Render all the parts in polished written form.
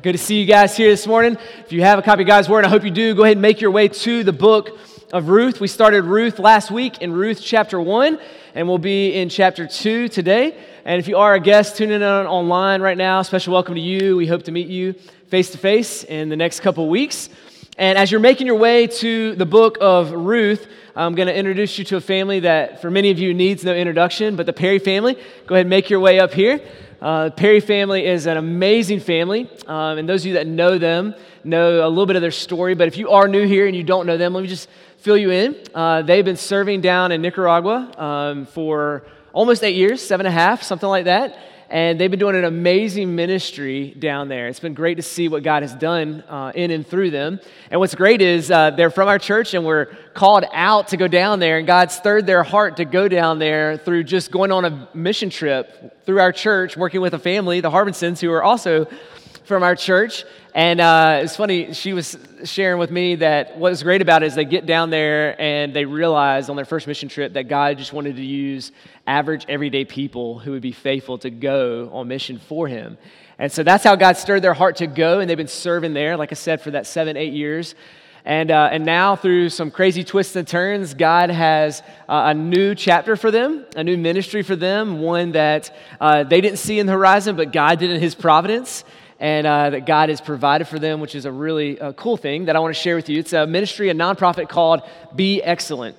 Good to see you guys here this morning. If you have a copy of God's Word, and I hope you do, go ahead and make your way to the book of Ruth. We started Ruth last week in Ruth chapter 1, and we'll be in chapter 2 today. And if you are a guest tuning in online right now, special welcome to you. We hope to meet you face to face in the next couple of weeks. And as you're making your way to the book of Ruth, I'm going to introduce you to a family that for many of you needs no introduction, but the Perry family. Go ahead and make your way up here. The Perry family is an amazing family, and those of you that know them know a little bit of their story, but if you are new here and you don't know them, let me just fill you in. They've been serving down in Nicaragua for almost 8 years, 7.5, something like that, and they've been doing an amazing ministry down there. It's been great to see what God has done in and through them, and what's great is they're from our church, and we're called out to go down there, and God stirred their heart to go down there through just going on a mission trip through our church, working with a family, the Harvinsons, who are also from our church. And it's funny, she was sharing with me that what was great about it is they get down there and they realized on their first mission trip that God just wanted to use average everyday people who would be faithful to go on mission for him. And so that's how God stirred their heart to go, and they've been serving there, like I said, for that 7, 8 years. And now through some crazy twists and turns, God has a new chapter for them, a new ministry for them, one that they didn't see in the horizon, but God did in his providence. And that God has provided for them, which is a really cool thing that I want to share with you. It's a ministry, a nonprofit called Be Excellent.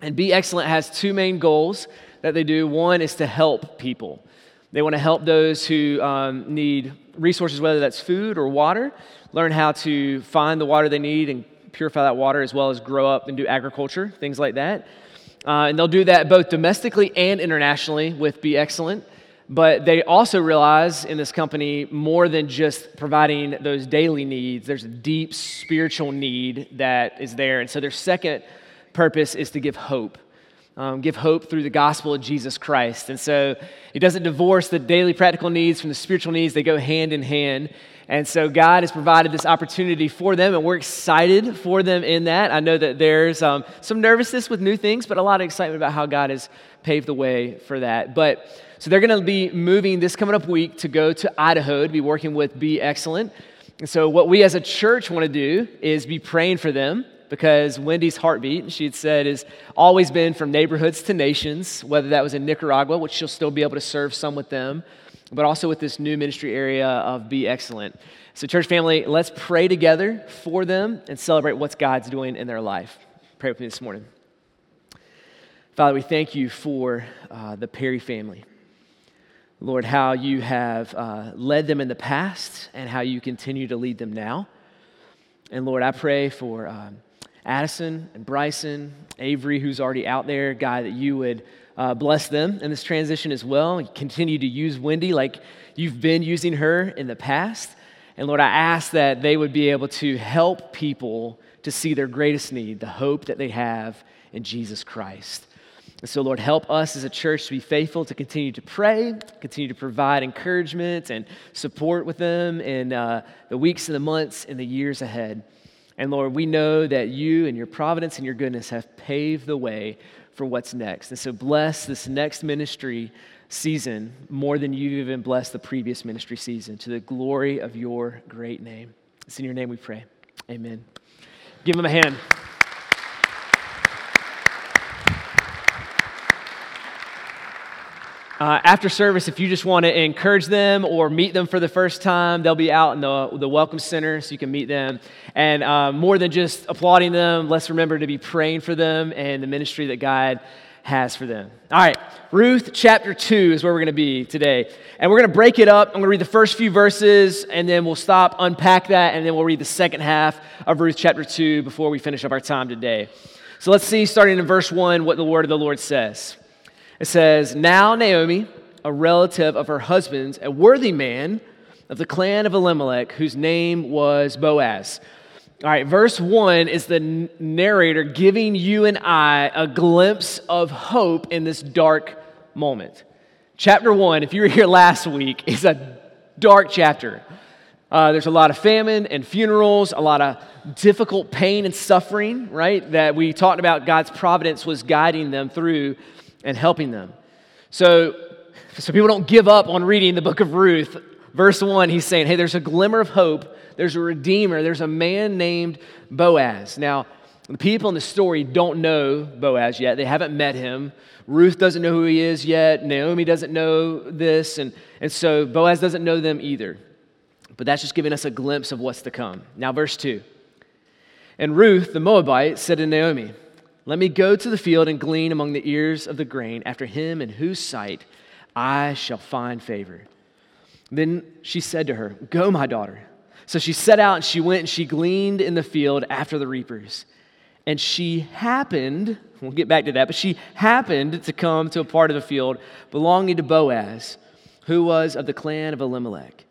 And Be Excellent has two main goals that they do. One is to help people. They want to help those who need resources, whether that's food or water, learn how to find the water they need and purify that water, as well as grow up and do agriculture, things like that. And they'll do that both domestically and internationally with Be Excellent. But they also realize in this company, more than just providing those daily needs, there's a deep spiritual need that is there. And so their second purpose is to give hope through the gospel of Jesus Christ. And so it doesn't divorce the daily practical needs from the spiritual needs. They go hand in hand. And so God has provided this opportunity for them, and we're excited for them in that. I know that there's some nervousness with new things, but a lot of excitement about how God has paved the way for that. But so they're going to be moving this coming up week to go to Idaho to be working with Be Excellent. And so what we as a church want to do is be praying for them, because Wendy's heartbeat, she had said, has always been from neighborhoods to nations, whether that was in Nicaragua, which she'll still be able to serve some with them, but also with this new ministry area of Be Excellent. So church family, let's pray together for them and celebrate what God's doing in their life. Pray with me this morning. Father, we thank you for the Perry family. Lord, how you have led them in the past and how you continue to lead them now. And Lord, I pray for Addison and Bryson, Avery, who's already out there, God, that you would bless them in this transition as well. Continue to use Wendy like you've been using her in the past. And Lord, I ask that they would be able to help people to see their greatest need, the hope that they have in Jesus Christ. And so, Lord, help us as a church to be faithful, to continue to pray, continue to provide encouragement and support with them in the weeks and the months and the years ahead. And, Lord, we know that you and your providence and your goodness have paved the way for what's next. And so bless this next ministry season more than you've even blessed the previous ministry season, to the glory of your great name. It's in your name we pray. Amen. Give them a hand. After service, if you just want to encourage them or meet them for the first time, they'll be out in the Welcome Center, so you can meet them. And more than just applauding them, let's remember to be praying for them and the ministry that God has for them. All right, Ruth chapter 2 is where we're going to be today. And we're going to break it up. I'm going to read the first few verses, and then we'll stop, unpack that, and then we'll read the second half of Ruth chapter 2 before we finish up our time today. So let's see, starting in verse 1, what the word of the Lord says. It says, "Now Naomi, a relative of her husband's, a worthy man of the clan of Elimelech, whose name was Boaz." All right, verse 1 is the narrator giving you and I a glimpse of hope in this dark moment. Chapter 1, if you were here last week, is a dark chapter. There's a lot of famine and funerals, a lot of difficult pain and suffering, right, that we talked about. God's providence was guiding them through and helping them. So people don't give up on reading the book of Ruth Verse 1, he's saying, hey, there's a glimmer of hope. There's a redeemer. There's a man named Boaz. Now, the people in the story don't know Boaz yet. They haven't met him. Ruth doesn't know who he is yet. Naomi doesn't know this. And so Boaz doesn't know them either. But that's just giving us a glimpse of what's to come. Now, verse 2. And Ruth, the Moabite, said to Naomi, let me go to the field and glean among the ears of the grain after him in whose sight I shall find favor. Then she said to her, go, my daughter. So she set out and she went and she gleaned in the field after the reapers. And she happened, we'll get back to that, but she happened to come to a part of the field belonging to Boaz, who was of the clan of Elimelech.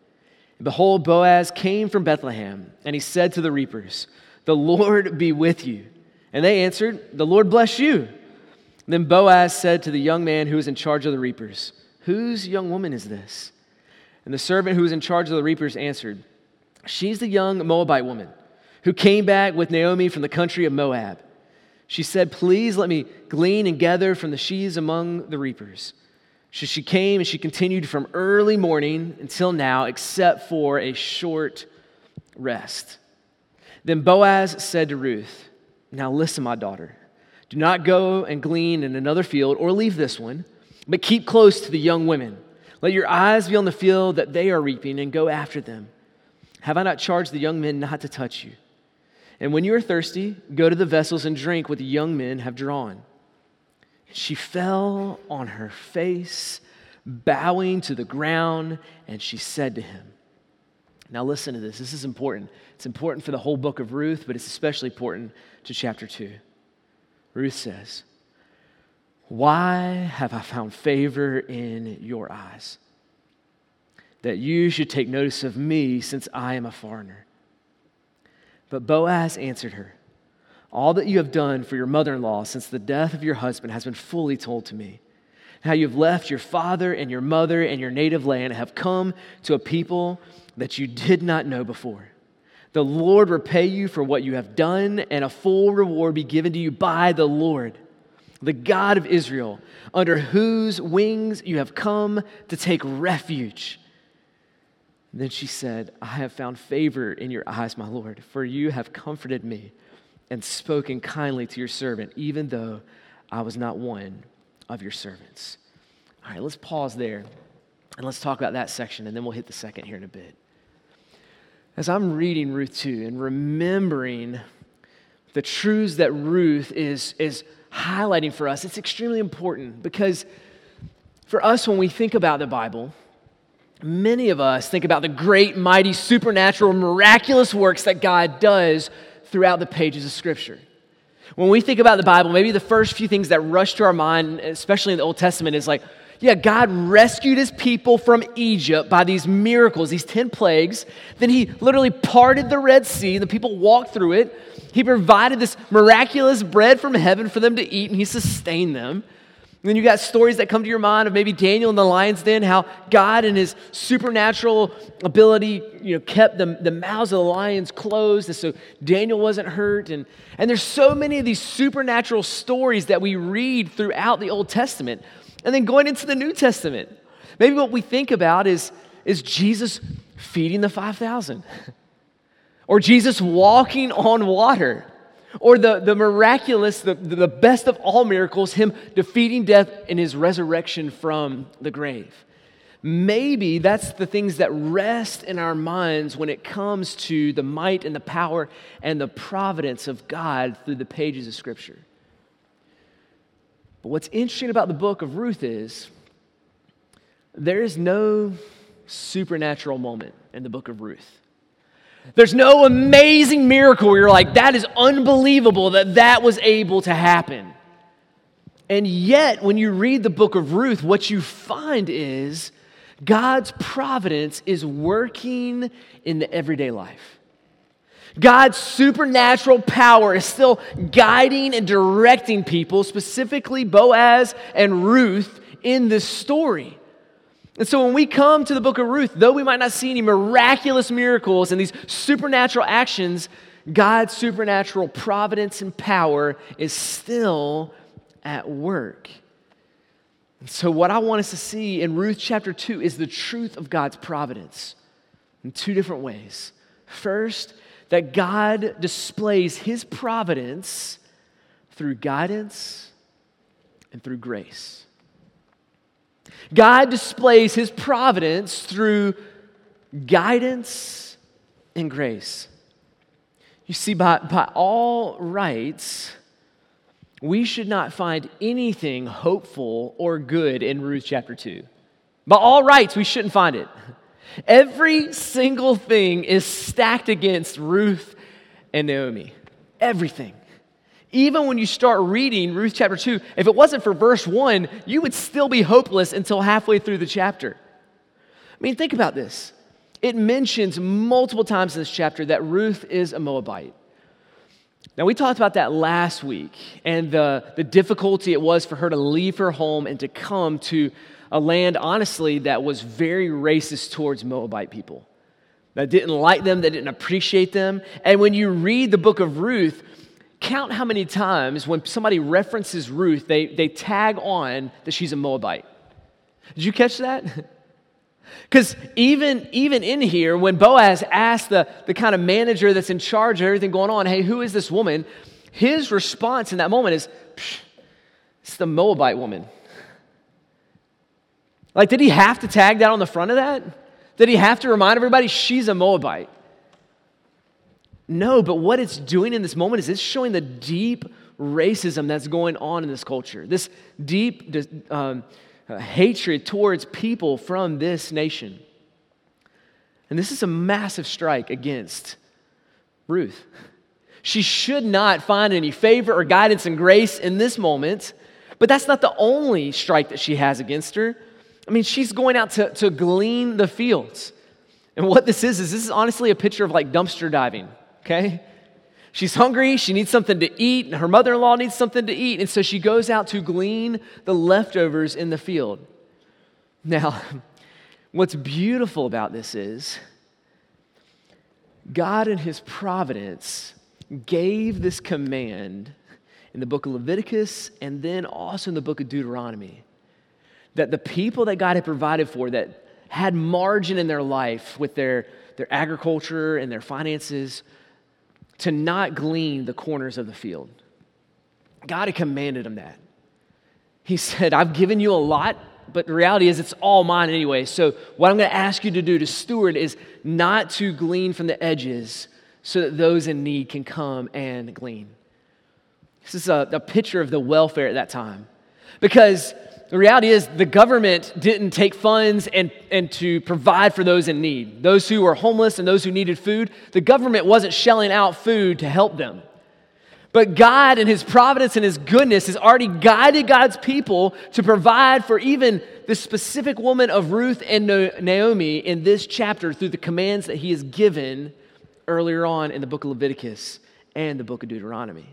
And behold, Boaz came from Bethlehem, and he said to the reapers, the Lord be with you. And they answered, the Lord bless you. Then Boaz said to the young man who was in charge of the reapers, whose young woman is this? And the servant who was in charge of the reapers answered, she's the young Moabite woman who came back with Naomi from the country of Moab. She said, please let me glean and gather from the sheaves among the reapers. So she came and she continued from early morning until now, except for a short rest. Then Boaz said to Ruth, now listen, my daughter, do not go and glean in another field or leave this one, but keep close to the young women. Let your eyes be on the field that they are reaping and go after them. Have I not charged the young men not to touch you? And when you are thirsty, go to the vessels and drink what the young men have drawn. She fell on her face, bowing to the ground, and she said to him. Now listen to this. This is important. It's important for the whole book of Ruth, but it's especially important to chapter 2. Ruth says, why have I found favor in your eyes, that you should take notice of me since I am a foreigner? But Boaz answered her, all that you have done for your mother-in-law since the death of your husband has been fully told to me, how you have left your father and your mother and your native land and have come to a people that you did not know before. The Lord repay you for what you have done, and a full reward be given to you by the Lord, the God of Israel, under whose wings you have come to take refuge. And then she said, I have found favor in your eyes, my Lord, for you have comforted me and spoken kindly to your servant, even though I was not one of your servants. All right, let's pause there, and let's talk about that section, and then we'll hit the second here in a bit. As I'm reading Ruth 2 and remembering the truths that Ruth is highlighting for us, it's extremely important because for us, when we think about the Bible, many of us think about the great, mighty, supernatural, miraculous works that God does throughout the pages of Scripture. When we think about the Bible, maybe the first few things that rush to our mind, especially in the Old Testament, is like, yeah, God rescued his people from Egypt by these miracles, these 10 plagues. Then he literally parted the Red Sea. The people walked through it. He provided this miraculous bread from heaven for them to eat, and he sustained them. And then you got stories that come to your mind of maybe Daniel in the lion's den, how God in his supernatural ability, kept the mouths of the lions closed, and so Daniel wasn't hurt. And there's so many of these supernatural stories that we read throughout the Old Testament. And then going into the New Testament, maybe what we think about is Jesus feeding the 5,000, or Jesus walking on water, or the miraculous, the best of all miracles, him defeating death in his resurrection from the grave. Maybe that's the things that rest in our minds when it comes to the might and the power and the providence of God through the pages of Scripture. What's interesting about the book of Ruth is there is no supernatural moment in the book of Ruth. There's no amazing miracle where you're like, that is unbelievable that was able to happen. And yet, when you read the book of Ruth, what you find is God's providence is working in the everyday life. God's supernatural power is still guiding and directing people, specifically Boaz and Ruth, in this story. And so when we come to the book of Ruth, though we might not see any miraculous miracles and these supernatural actions, God's supernatural providence and power is still at work. So what I want us to see in Ruth chapter 2 is the truth of God's providence in two different ways. First, that God displays his providence through guidance and through grace. God displays his providence through guidance and grace. You see, by all rights, we should not find anything hopeful or good in Ruth chapter 2. By all rights, we shouldn't find it. Every single thing is stacked against Ruth and Naomi. Everything. Even when you start reading Ruth chapter 2, if it wasn't for verse 1, you would still be hopeless until halfway through the chapter. I mean, think about this. It mentions multiple times in this chapter that Ruth is a Moabite. Now, we talked about that last week and the difficulty it was for her to leave her home and to come to a land, honestly, that was very racist towards Moabite people, that didn't like them, that didn't appreciate them. And when you read the book of Ruth, count how many times when somebody references Ruth, they tag on that she's a Moabite. Did you catch that? Because even in here, when Boaz asked the kind of manager that's in charge of everything going on, hey, who is this woman? His response in that moment is, it's the Moabite woman. Like, did he have to tag that on the front of that? Did he have to remind everybody she's a Moabite? No, but what it's doing in this moment is it's showing the deep racism that's going on in this culture, this deep hatred towards people from this nation. And this is a massive strike against Ruth. She should not find any favor or guidance and grace in this moment, but that's not the only strike that she has against her. I mean, she's going out to glean the fields. And what this is honestly a picture of like dumpster diving, okay? She's hungry, she needs something to eat, and her mother-in-law needs something to eat, and so she goes out to glean the leftovers in the field. Now, what's beautiful about this is God in his providence gave this command in the book of Leviticus and then also in the book of Deuteronomy that the people that God had provided for that had margin in their life with their agriculture and their finances to not glean the corners of the field. God had commanded him that. He said, I've given you a lot, but the reality is it's all mine anyway. So what I'm going to ask you to do to steward is not to glean from the edges so that those in need can come and glean. This is a picture of the welfare at that time. Because the reality is the government didn't take funds and to provide for those in need. Those who were homeless and those who needed food, the government wasn't shelling out food to help them. But God in his providence and his goodness has already guided God's people to provide for even the specific woman of Ruth and Naomi in this chapter through the commands that he has given earlier on in the book of Leviticus and the book of Deuteronomy.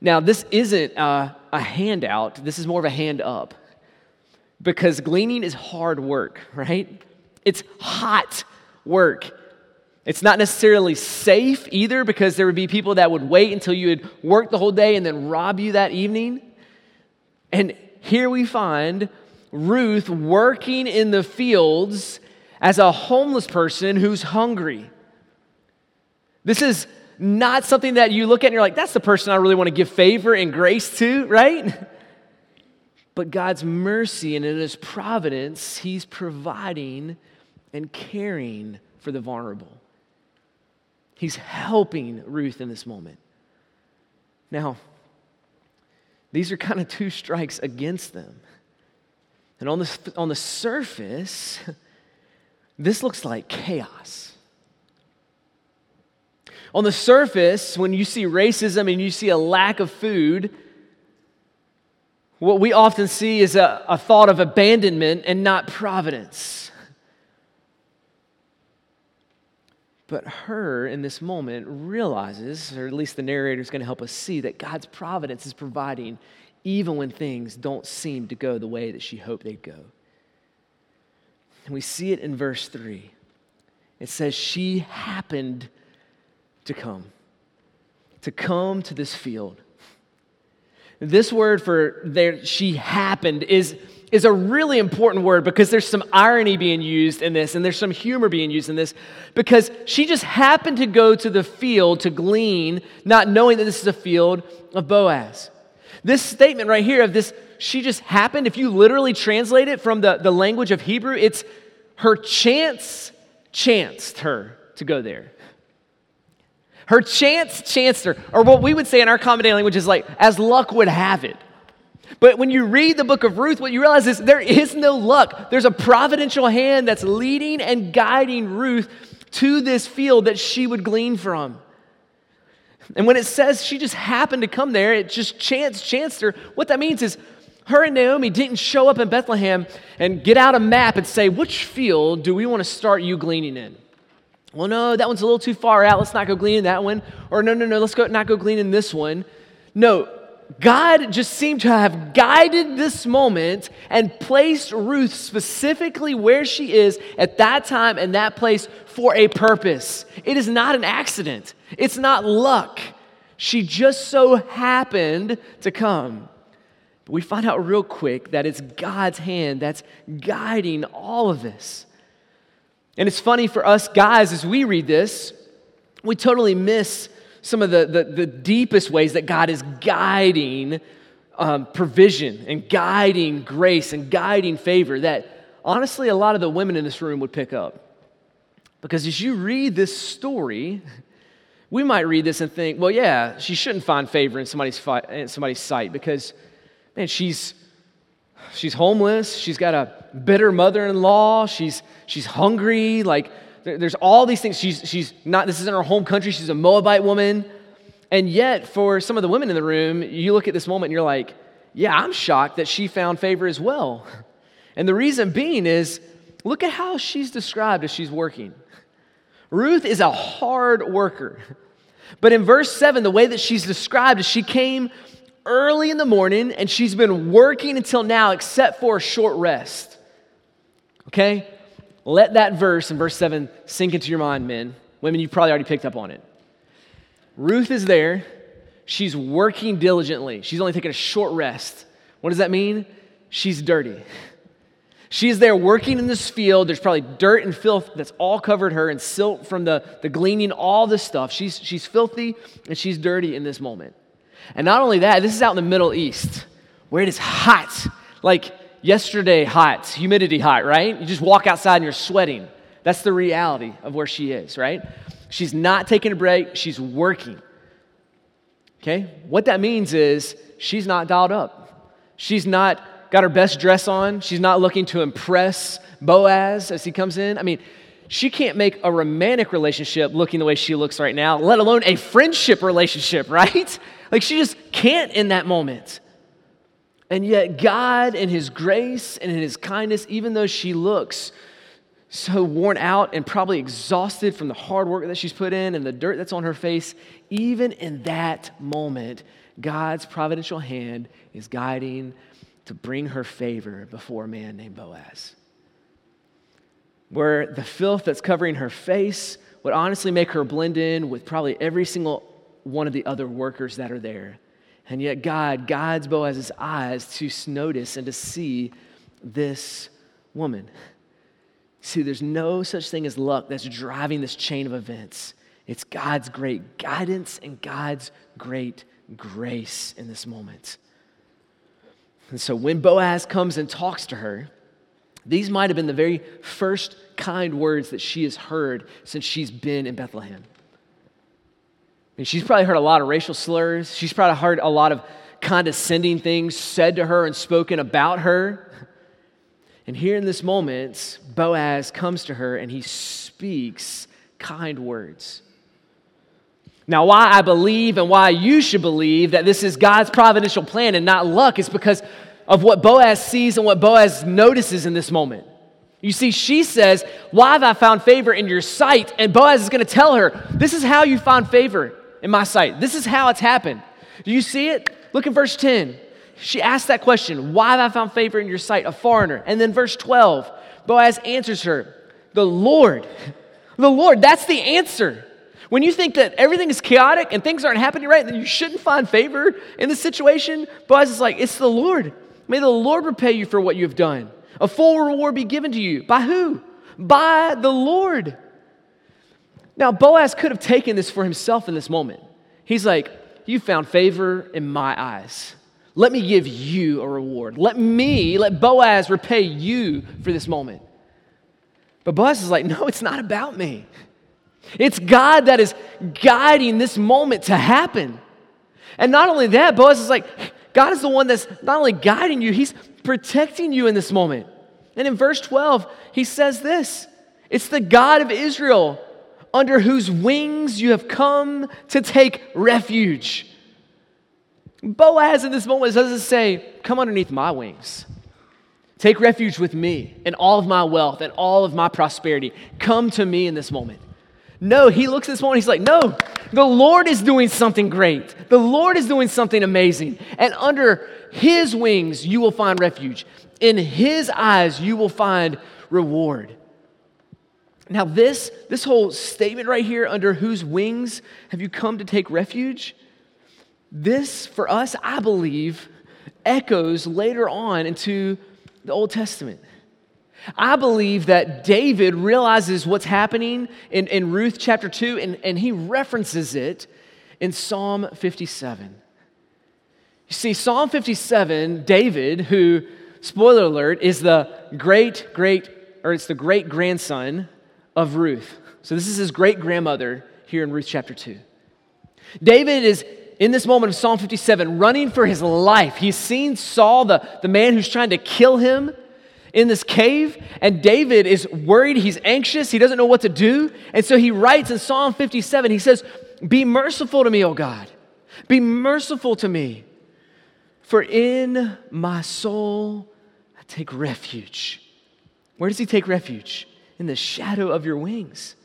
Now, this isn't a handout. This is more of a hand up because gleaning is hard work, right? It's hot work. It's not necessarily safe either because there would be people that would wait until you had worked the whole day and then rob you that evening. And here we find Ruth working in the fields as a homeless person who's hungry. This is not something that you look at and you're like, that's the person I really want to give favor and grace to, right? But God's mercy and in his providence, he's providing and caring for the vulnerable. He's helping Ruth in this moment. Now, these are kind of two strikes against them. And on the surface, this looks like chaos. On the surface, when you see racism and you see a lack of food, what we often see is a thought of abandonment and not providence. But her, in this moment, realizes, or at least the narrator is going to help us see, that God's providence is providing even when things don't seem to go the way that she hoped they'd go. And we see it in verse 3. It says, she happened to come to this field. This word for there, she happened, is a really important word because there's some irony being used in this, and there's some humor being used in this, because she just happened to go to the field to glean, not knowing that this is a field of Boaz. This statement right here of this, she just happened, if you literally translate it from the language of Hebrew, it's her chanced her to go there. Her chanced her, or what we would say in our common day language is like, as luck would have it. But when you read the book of Ruth, what you realize is there is no luck. There's a providential hand that's leading and guiding Ruth to this field that she would glean from. And when it says she just happened to come there, it just chanced her, what that means is her and Naomi didn't show up in Bethlehem and get out a map and say, which field do we want to start you gleaning in? Well, no, that one's a little too far out. Let's not go glean in that one. Or no, let's not go glean in this one. No, God just seemed to have guided this moment and placed Ruth specifically where she is at that time and that place for a purpose. It is not an accident. It's not luck. She just so happened to come. But we find out real quick that it's God's hand that's guiding all of this. And it's funny for us guys, as we read this, we totally miss some of the deepest ways that God is guiding provision and guiding grace and guiding favor that honestly a lot of the women in this room would pick up. Because as you read this story, we might read this and think, well, yeah, she shouldn't find favor in somebody's sight because, man, she's homeless, she's got a bitter mother-in-law, she's hungry, like there's all these things. She's not, this isn't her home country, she's a Moabite woman. And yet, for some of the women in the room, you look at this moment and you're like, yeah, I'm shocked that she found favor as well. And the reason being is, look at how she's described as she's working. Ruth is a hard worker. But in verse 7, the way that she's described is she came early in the morning and she's been working until now except for a short rest. Okay? Let that verse in verse 7 sink into your mind, men. Women, you've probably already picked up on it. Ruth is there. She's working diligently. She's only taking a short rest. What does that mean? She's dirty. She's there working in this field. There's probably dirt and filth that's all covered her and silt from the gleaning, all this stuff. She's filthy and she's dirty in this moment. And not only that, this is out in the Middle East where it is hot, like yesterday hot, humidity hot, right? You just walk outside and you're sweating. That's the reality of where she is, right? She's not taking a break. She's working, okay? What that means is she's not dialed up. She's not got her best dress on. She's not looking to impress Boaz as he comes in. I mean, she can't make a romantic relationship looking the way she looks right now, let alone a friendship relationship, right? Like she just can't in that moment. And yet God in his grace and in his kindness, even though she looks so worn out and probably exhausted from the hard work that she's put in and the dirt that's on her face, even in that moment, God's providential hand is guiding to bring her favor before a man named Boaz. Where the filth that's covering her face would honestly make her blend in with probably every single one of the other workers that are there. And yet God guides Boaz's eyes to notice and to see this woman. See, there's no such thing as luck that's driving this chain of events. It's God's great guidance and God's great grace in this moment. And so when Boaz comes and talks to her, these might have been the very first kind words that she has heard since she's been in Bethlehem. I mean, she's probably heard a lot of racial slurs. She's probably heard a lot of condescending things said to her and spoken about her. And here in this moment, Boaz comes to her and he speaks kind words. Now, why I believe and why you should believe that this is God's providential plan and not luck is because of what Boaz sees and what Boaz notices in this moment. You see, she says, why have I found favor in your sight? And Boaz is going to tell her, this is how you found favor in my sight. This is how it's happened. Do you see it? Look at verse 10. She asked that question, why have I found favor in your sight, a foreigner? And then verse 12, Boaz answers her, the Lord, that's the answer. When you think that everything is chaotic and things aren't happening right, then you shouldn't find favor in the situation. Boaz is like, it's the Lord. May the Lord repay you for what you have done. A full reward be given to you. By who? By the Lord. Now, Boaz could have taken this for himself in this moment. He's like, you found favor in my eyes. Let me give you a reward. Let Boaz repay you for this moment. But Boaz is like, no, it's not about me. It's God that is guiding this moment to happen. And not only that, Boaz is like, God is the one that's not only guiding you, he's protecting you in this moment. And in verse 12, he says this, it's the God of Israel under whose wings you have come to take refuge. Boaz in this moment doesn't say, come underneath my wings. Take refuge with me and all of my wealth and all of my prosperity. Come to me in this moment. No, he looks at this moment, he's like, no, the Lord is doing something great. The Lord is doing something amazing. And under his wings, you will find refuge. In his eyes, you will find reward. Now this whole statement right here, under whose wings have you come to take refuge? This, for us, I believe, echoes later on into the Old Testament. I believe that David realizes what's happening in Ruth chapter 2, and he references it in Psalm 57. You see, Psalm 57, David, who, spoiler alert, is the great-grandson of Ruth. So this is his great-grandmother here in Ruth chapter 2. David is, in this moment of Psalm 57, running for his life. He's seen Saul, the man who's trying to kill him, in this cave, and David is worried, he's anxious, he doesn't know what to do, and so he writes in Psalm 57, he says, be merciful to me, O God, be merciful to me, for in my soul I take refuge. Where does he take refuge? In the shadow of your wings.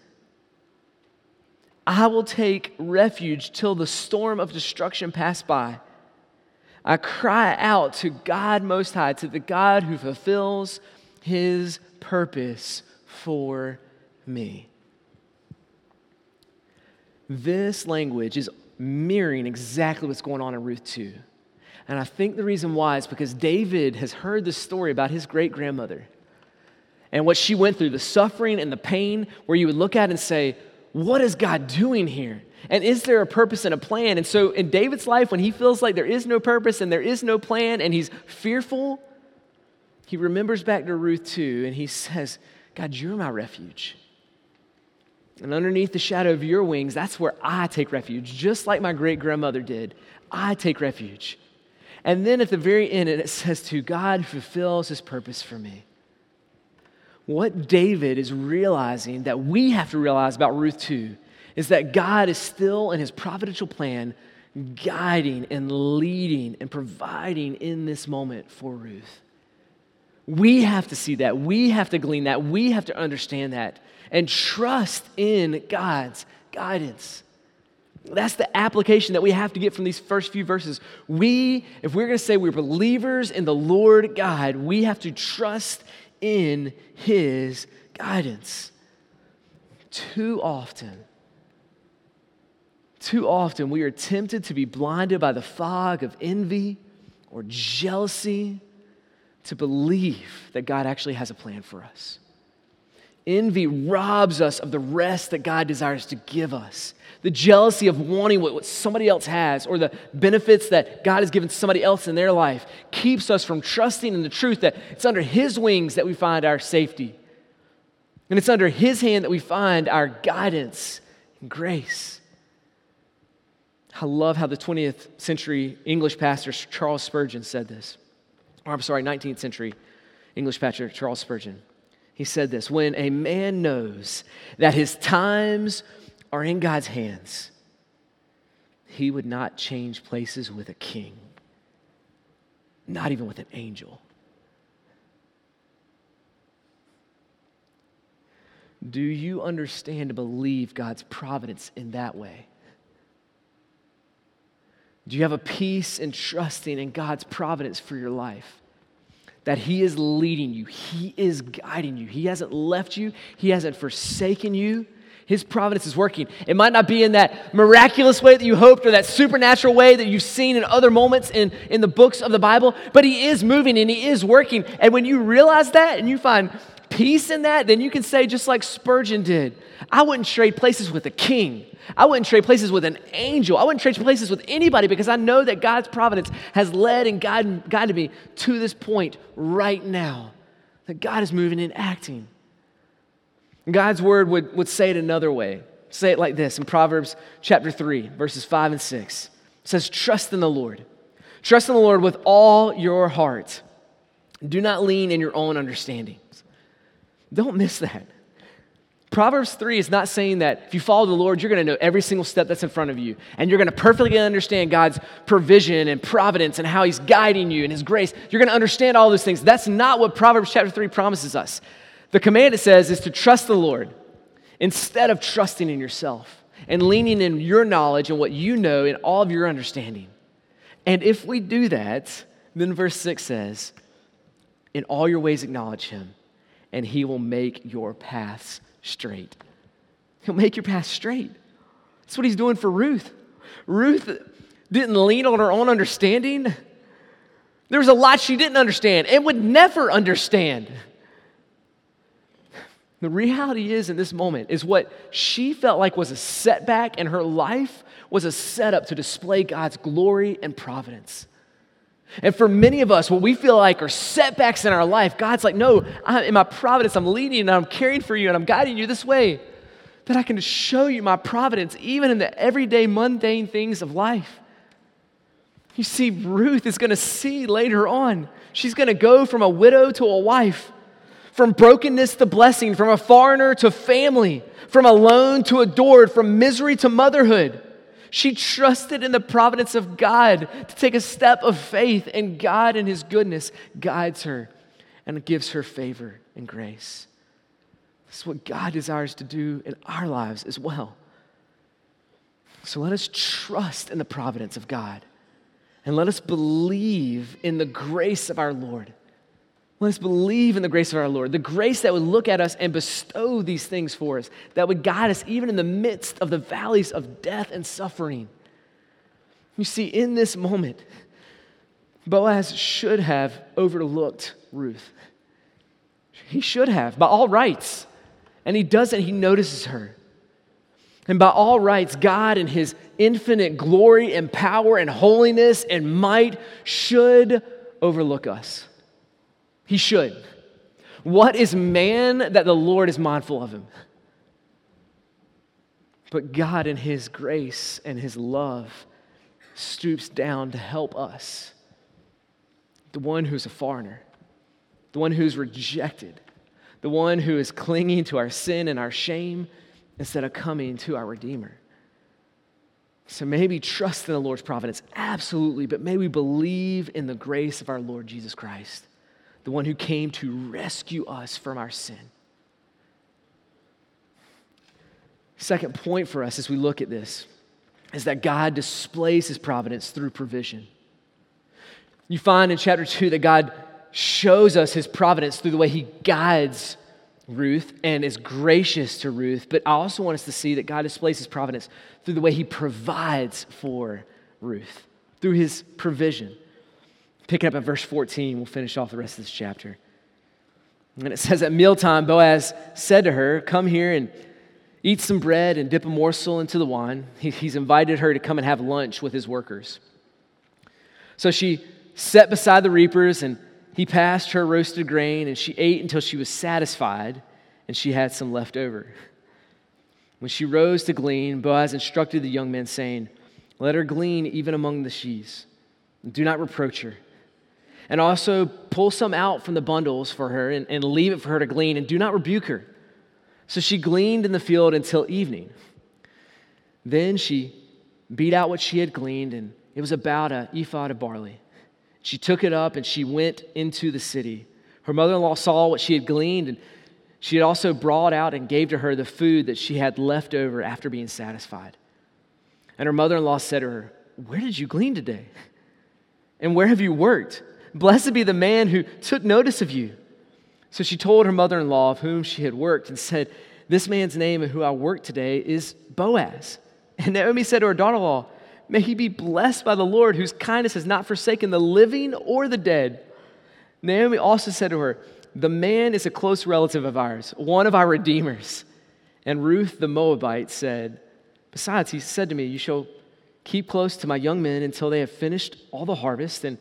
I will take refuge till the storm of destruction pass by. I cry out to God Most High, to the God who fulfills his purpose for me. This language is mirroring exactly what's going on in Ruth 2. And I think the reason why is because David has heard this story about his great-grandmother and what she went through, the suffering and the pain, where you would look at and say, what is God doing here? And is there a purpose and a plan? And so in David's life, when he feels like there is no purpose and there is no plan and he's fearful, he remembers back to Ruth 2 and he says, God, you're my refuge. And underneath the shadow of your wings, that's where I take refuge. Just like my great-grandmother did, I take refuge. And then at the very end, it says, to God who fulfills his purpose for me. What David is realizing that we have to realize about Ruth 2 is that God is still in his providential plan guiding and leading and providing in this moment for Ruth. We have to see that. We have to glean that. We have to understand that and trust in God's guidance. That's the application that we have to get from these first few verses. If we're going to say we're believers in the Lord God, we have to trust in his guidance. Too often we are tempted to be blinded by the fog of envy or jealousy to believe that God actually has a plan for us. Envy robs us of the rest that God desires to give us. The jealousy of wanting what somebody else has or the benefits that God has given somebody else in their life keeps us from trusting in the truth that it's under his wings that we find our safety. And it's under his hand that we find our guidance and grace. I love how the 20th century English pastor Charles Spurgeon said this. Or I'm sorry, 19th century English pastor Charles Spurgeon. He said this, when a man knows that his times are in God's hands, he would not change places with a king, not even with an angel. Do you understand and believe God's providence in that way? Do you have a peace and trusting in God's providence for your life? That he is leading you. He is guiding you. He hasn't left you. He hasn't forsaken you. His providence is working. It might not be in that miraculous way that you hoped or that supernatural way that you've seen in other moments in the books of the Bible, but he is moving and he is working. And when you realize that and you find peace in that, then you can say just like Spurgeon did, I wouldn't trade places with a king. I wouldn't trade places with an angel. I wouldn't trade places with anybody because I know that God's providence has led and guided me to this point right now. That God is moving and acting. God's word would say it another way. Say it like this in Proverbs chapter 3, verses 5 and 6. It says, trust in the Lord. Trust in the Lord with all your heart. Do not lean in your own understandings. Don't miss that. Proverbs 3 is not saying that if you follow the Lord, you're going to know every single step that's in front of you, and you're going to perfectly understand God's provision and providence and how he's guiding you and his grace. You're going to understand all those things. That's not what Proverbs chapter 3 promises us. The command, it says, is to trust the Lord instead of trusting in yourself and leaning in your knowledge and what you know and all of your understanding. And if we do that, then verse 6 says, in all your ways acknowledge him, and he will make your paths straight. He'll make your path straight. That's what he's doing for Ruth. Ruth didn't lean on her own understanding. There was a lot she didn't understand and would never understand. The reality is in this moment is what she felt like was a setback in her life was a setup to display God's glory and providence. And for many of us, what we feel like are setbacks in our life, God's like, no, in my providence, I'm leading and I'm caring for you and I'm guiding you this way that I can show you my providence even in the everyday mundane things of life. You see, Ruth is going to see later on, she's going to go from a widow to a wife, from brokenness to blessing, from a foreigner to family, from alone to adored, from misery to motherhood. She trusted in the providence of God to take a step of faith, and God in his goodness guides her and gives her favor and grace. This is what God desires to do in our lives as well. So let us trust in the providence of God, and let us believe in the grace of our Lord. Let us believe in the grace of our Lord, the grace that would look at us and bestow these things for us, that would guide us even in the midst of the valleys of death and suffering. You see, in this moment, Boaz should have overlooked Ruth. He should have, by all rights. And he doesn't, he notices her. And by all rights, God in his infinite glory and power and holiness and might should overlook us. He should. What is man that the Lord is mindful of him? But God in his grace and his love stoops down to help us. The one who's a foreigner, the one who's rejected, the one who is clinging to our sin and our shame instead of coming to our Redeemer. So may we trust in the Lord's providence, absolutely, but may we believe in the grace of our Lord Jesus Christ, the one who came to rescue us from our sin. Second point for us as we look at this is that God displays his providence through provision. You find in chapter 2 that God shows us his providence through the way he guides Ruth and is gracious to Ruth, but I also want us to see that God displays his providence through the way he provides for Ruth, through his provision. Pick it up at verse 14. We'll finish off the rest of this chapter. And it says, at mealtime, Boaz said to her, come here and eat some bread and dip a morsel into the wine. He's invited her to come and have lunch with his workers. So she sat beside the reapers, and he passed her roasted grain, and she ate until she was satisfied, and she had some left over. When she rose to glean, Boaz instructed the young man, saying, let her glean even among the sheaves. Do not reproach her. And also pull some out from the bundles for her and leave it for her to glean, and do not rebuke her. So she gleaned in the field until evening. Then she beat out what she had gleaned, and it was about an ephod of barley. She took it up and she went into the city. Her mother-in-law saw what she had gleaned, and she had also brought out and gave to her the food that she had left over after being satisfied. And her mother-in-law said to her, where did you glean today? And where have you worked? Blessed be the man who took notice of you. So she told her mother-in-law of whom she had worked and said, This man's name who I work today is Boaz. And Naomi said to her daughter-in-law, may he be blessed by the Lord, whose kindness has not forsaken the living or the dead. Naomi also said to her, the man is a close relative of ours, one of our redeemers. And Ruth the Moabite said, besides, he said to me, you shall keep close to my young men until they have finished all the harvest. And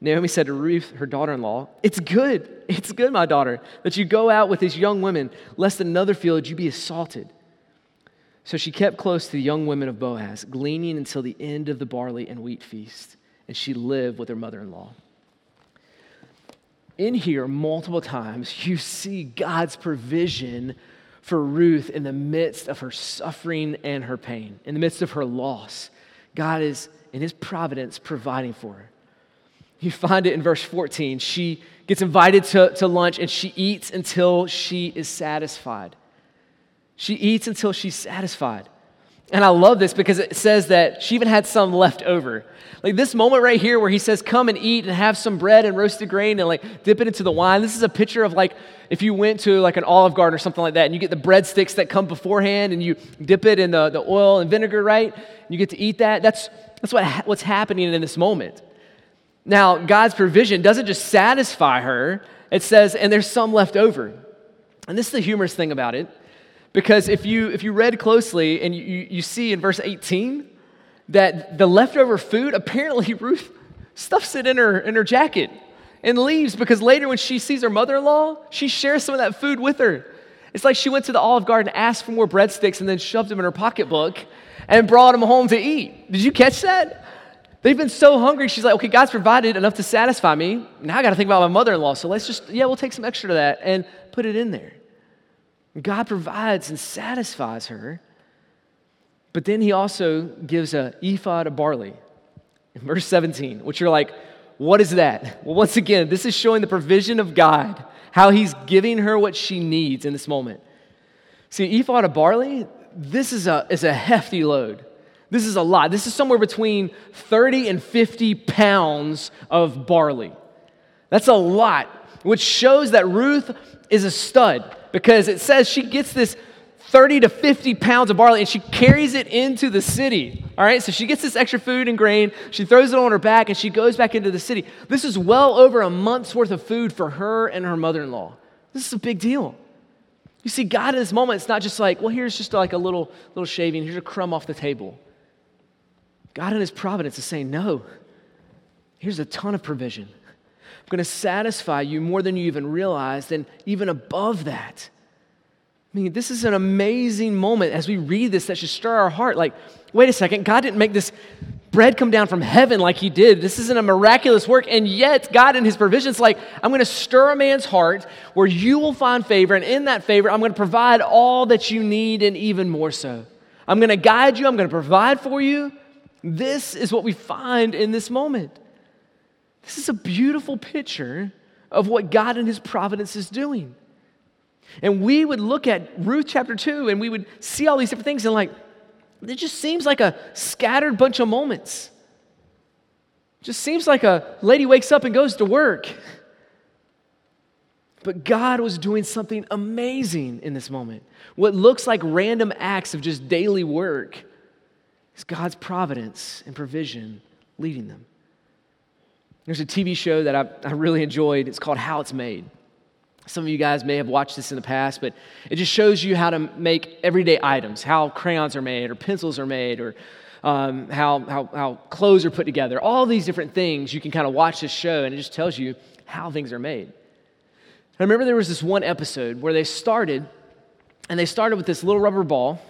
Naomi said to Ruth, her daughter-in-law, it's good, my daughter, that you go out with these young women, lest in another field you be assaulted. So she kept close to the young women of Boaz, gleaning until the end of the barley and wheat feast, and she lived with her mother-in-law. In here, multiple times, you see God's provision for Ruth in the midst of her suffering and her pain, in the midst of her loss. God is, in his providence, providing for her. You find it in verse 14. She gets invited to lunch, and she eats until she is satisfied. She eats until she's satisfied. And I love this because it says that she even had some left over. Like this moment right here where he says, come and eat and have some bread and roasted grain and like dip it into the wine. This is a picture of like if you went to like an Olive Garden or something like that and you get the breadsticks that come beforehand and you dip it in the oil and vinegar, right? And you get to eat that. That's what's happening in this moment. Now, God's provision doesn't just satisfy her. It says, and there's some left over. And this is the humorous thing about it. Because if you read closely and you see in verse 18 that the leftover food, apparently Ruth stuffs it in her jacket and leaves because later when she sees her mother-in-law, she shares some of that food with her. It's like she went to the Olive Garden, asked for more breadsticks, and then shoved them in her pocketbook and brought them home to eat. Did you catch that? They've been so hungry. She's like, okay, God's provided enough to satisfy me. Now I got to think about my mother-in-law. So we'll take some extra of that and put it in there. God provides and satisfies her, but then he also gives an ephah of barley in verse 17, which you're like, what is that? Well, once again, this is showing the provision of God, how he's giving her what she needs in this moment. See, ephah of barley, this is a hefty load. This is a lot. This is somewhere between 30 and 50 pounds of barley. That's a lot, which shows that Ruth is a stud. Because it says she gets this 30 to 50 pounds of barley and she carries it into the city. All right, so she gets this extra food and grain. She throws it on her back and she goes back into the city. This is well over a month's worth of food for her and her mother-in-law. This is a big deal. You see, God in this moment, it's not just like, well, here's just like a little shaving. Here's a crumb off the table. God in his providence is saying, no, here's a ton of provision. I'm going to satisfy you more than you even realized, and even above that. I mean, this is an amazing moment as we read this that should stir our heart. Like, wait a second, God didn't make this bread come down from heaven like he did. This isn't a miraculous work, and yet God in his provisions, like, I'm going to stir a man's heart where you will find favor, and in that favor, I'm going to provide all that you need and even more so. I'm going to guide you. I'm going to provide for you. This is what we find in this moment. This is a beautiful picture of what God and his providence is doing. And we would look at Ruth chapter 2 and we would see all these different things and like, it just seems like a scattered bunch of moments. Just seems like a lady wakes up and goes to work. But God was doing something amazing in this moment. What looks like random acts of just daily work is God's providence and provision leading them. There's a TV show that I really enjoyed. It's called How It's Made. Some of you guys may have watched this in the past, but it just shows you how to make everyday items, how crayons are made or pencils are made or how clothes are put together. All these different things, you can kind of watch this show and it just tells you how things are made. I remember there was this one episode where they started with this little rubber ball.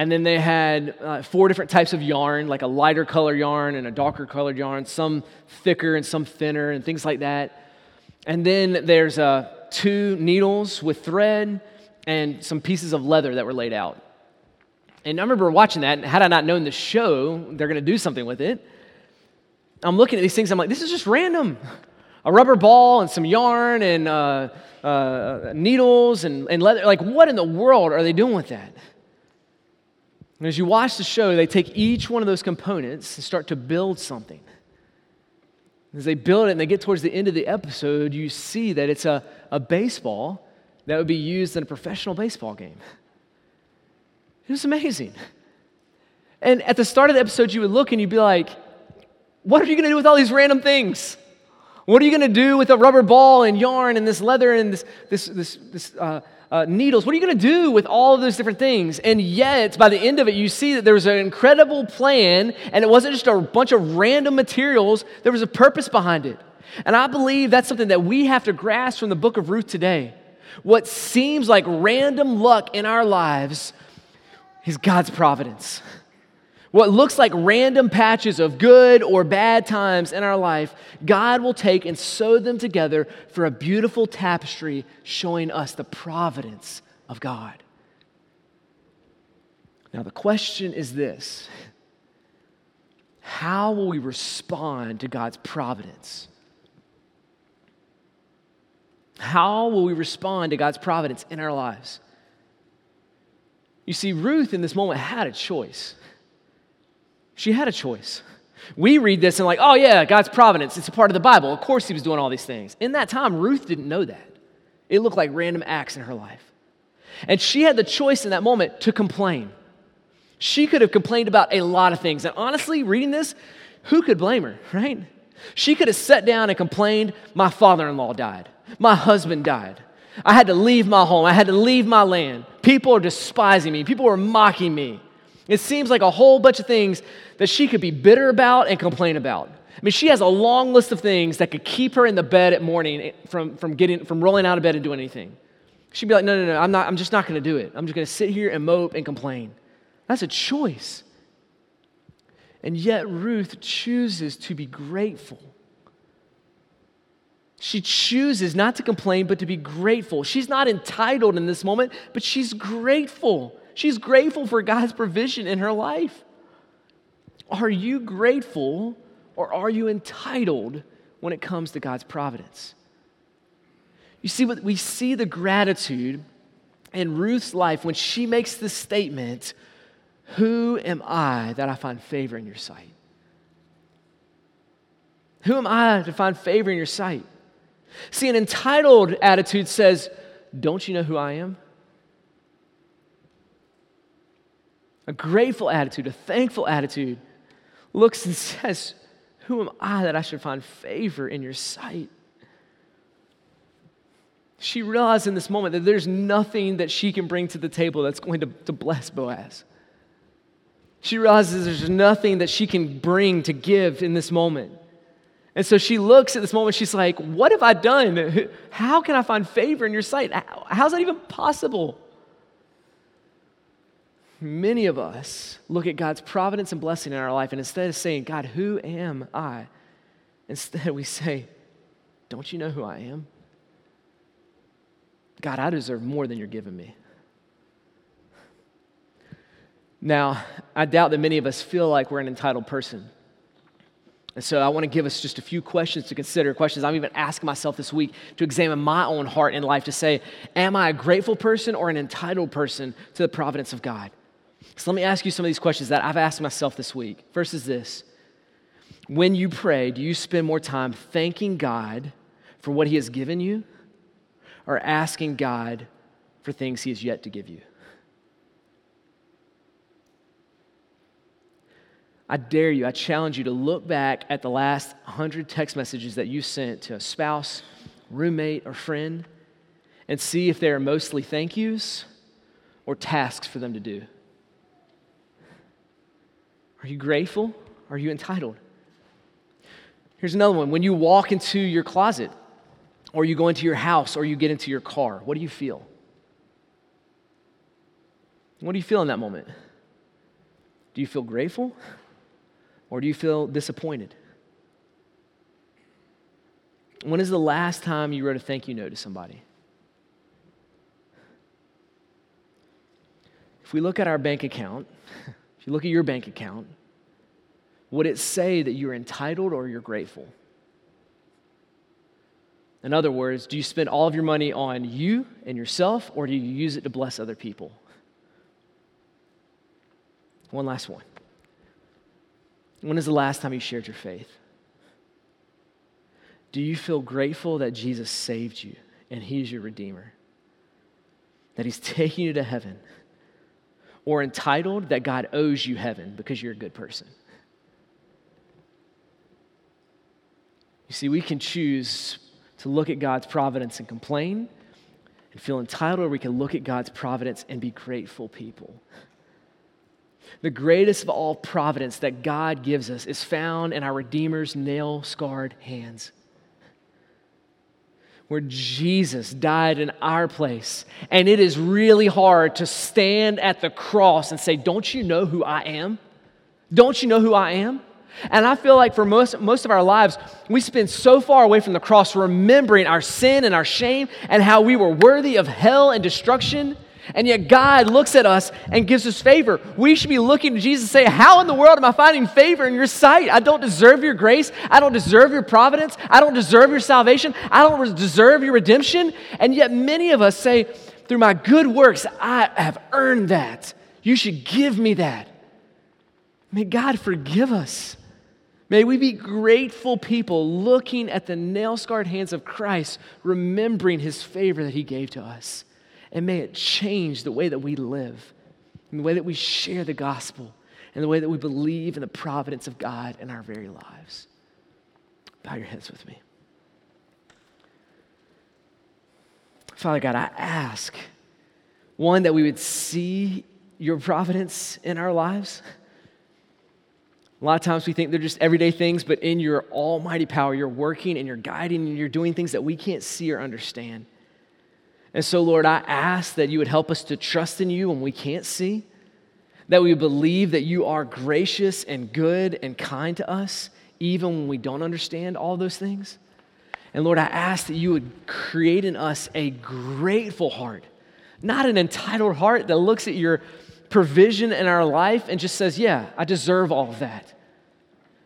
And then they had four different types of yarn, like a lighter color yarn and a darker colored yarn, some thicker and some thinner and things like that. And then there's two needles with thread and some pieces of leather that were laid out. And I remember watching that, and had I not known the show, they're going to do something with it. I'm looking at these things, I'm like, this is just random. A rubber ball and some yarn and needles and leather. Like, what in the world are they doing with that? And as you watch the show, they take each one of those components and start to build something. As they build it and they get towards the end of the episode, you see that it's a baseball that would be used in a professional baseball game. It was amazing. And at the start of the episode, you would look and you'd be like, what are you going to do with all these random things? What are you going to do with a rubber ball and yarn and this leather and this needles? What are you going to do with all of those different things? And yet, by the end of it, you see that there was an incredible plan, and it wasn't just a bunch of random materials. There was a purpose behind it. And I believe that's something that we have to grasp from the book of Ruth today. What seems like random luck in our lives is God's providence. What looks like random patches of good or bad times in our life, God will take and sew them together for a beautiful tapestry showing us the providence of God. Now, the question is this: how will we respond to God's providence? How will we respond to God's providence in our lives? You see, Ruth in this moment had a choice. She had a choice. We read this and like, oh yeah, God's providence, it's a part of the Bible. Of course he was doing all these things. In that time, Ruth didn't know that. It looked like random acts in her life. And she had the choice in that moment to complain. She could have complained about a lot of things. And honestly, reading this, who could blame her, right? She could have sat down and complained, my father-in-law died. My husband died. I had to leave my home. I had to leave my land. People are despising me. People are mocking me. It seems like a whole bunch of things that she could be bitter about and complain about. I mean, she has a long list of things that could keep her in the bed at morning from rolling out of bed and doing anything. She'd be like, no, I'm just not going to do it. I'm just going to sit here and mope and complain. That's a choice. And yet Ruth chooses to be grateful. She chooses not to complain, but to be grateful. She's not entitled in this moment, but she's grateful. She's grateful for God's provision in her life. Are you grateful or are you entitled when it comes to God's providence? You see, we see the gratitude in Ruth's life when she makes this statement, who am I that I find favor in your sight? Who am I to find favor in your sight? See, an entitled attitude says, don't you know who I am? A grateful attitude, a thankful attitude, looks and says, who am I that I should find favor in your sight? She realized in this moment that there's nothing that she can bring to the table that's going to bless Boaz. She realizes there's nothing that she can bring to give in this moment. And so she looks at this moment, she's like, what have I done? How can I find favor in your sight? How's that even possible? Many of us look at God's providence and blessing in our life, and instead of saying, God, who am I? Instead, we say, don't you know who I am? God, I deserve more than you're giving me. Now, I doubt that many of us feel like we're an entitled person. And so I want to give us just a few questions to consider, questions I'm even asking myself this week to examine my own heart and life to say, am I a grateful person or an entitled person to the providence of God? So let me ask you some of these questions that I've asked myself this week. First is this: when you pray, do you spend more time thanking God for what he has given you or asking God for things he has yet to give you? I dare you, I challenge you to look back at the last 100 text messages that you sent to a spouse, roommate, or friend and see if they are mostly thank yous or tasks for them to do. Are you grateful? Are you entitled? Here's another one. When you walk into your closet, or you go into your house, or you get into your car, what do you feel? What do you feel in that moment? Do you feel grateful or do you feel disappointed? When is the last time you wrote a thank you note to somebody? If we look at our bank account, if you look at your bank account, would it say that you're entitled or you're grateful? In other words, do you spend all of your money on you and yourself, or do you use it to bless other people? One last one. When is the last time you shared your faith? Do you feel grateful that Jesus saved you and he's your Redeemer? that he's taking you to heaven, or entitled that God owes you heaven because you're a good person. You see, we can choose to look at God's providence and complain and feel entitled, or we can look at God's providence and be grateful people. The greatest of all providence that God gives us is found in our Redeemer's nail-scarred hands, where Jesus died in our place. And it is really hard to stand at the cross and say, don't you know who I am? Don't you know who I am? And I feel like for most of our lives, we spend so far away from the cross remembering our sin and our shame and how we were worthy of hell and destruction. And yet God looks at us and gives us favor. We should be looking to Jesus and say, how in the world am I finding favor in your sight? I don't deserve your grace. I don't deserve your providence. I don't deserve your salvation. I don't deserve your redemption. And yet many of us say, through my good works, I have earned that. You should give me that. May God forgive us. May we be grateful people looking at the nail-scarred hands of Christ, remembering his favor that he gave to us. And may it change the way that we live, and the way that we share the gospel, and the way that we believe in the providence of God in our very lives. Bow your heads with me. Father God, I ask, one, that we would see your providence in our lives. A lot of times we think they're just everyday things, but in your almighty power, you're working and you're guiding and you're doing things that we can't see or understand. And so, Lord, I ask that you would help us to trust in you when we can't see, that we believe that you are gracious and good and kind to us, even when we don't understand all those things. And, Lord, I ask that you would create in us a grateful heart, not an entitled heart that looks at your provision in our life and just says, yeah, I deserve all of that,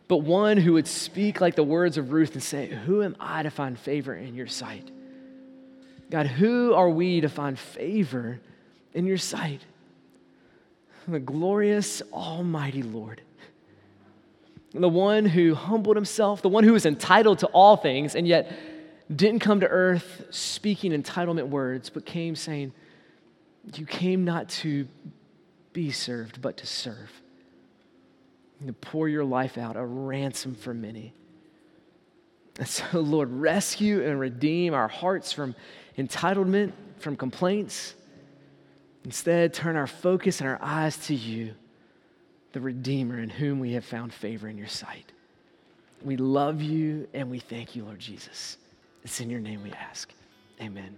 but one who would speak like the words of Ruth and say, who am I to find favor in your sight? God, who are we to find favor in your sight? The glorious, almighty Lord. The one who humbled himself, the one who is entitled to all things, and yet didn't come to earth speaking entitlement words, but came saying, you came not to be served, but to serve. And to pour your life out, a ransom for many. And so, Lord, rescue and redeem our hearts from entitlement, from complaints. Instead, turn our focus and our eyes to you, the Redeemer in whom we have found favor in your sight. We love you and we thank you, Lord Jesus. It's in your name we ask. Amen.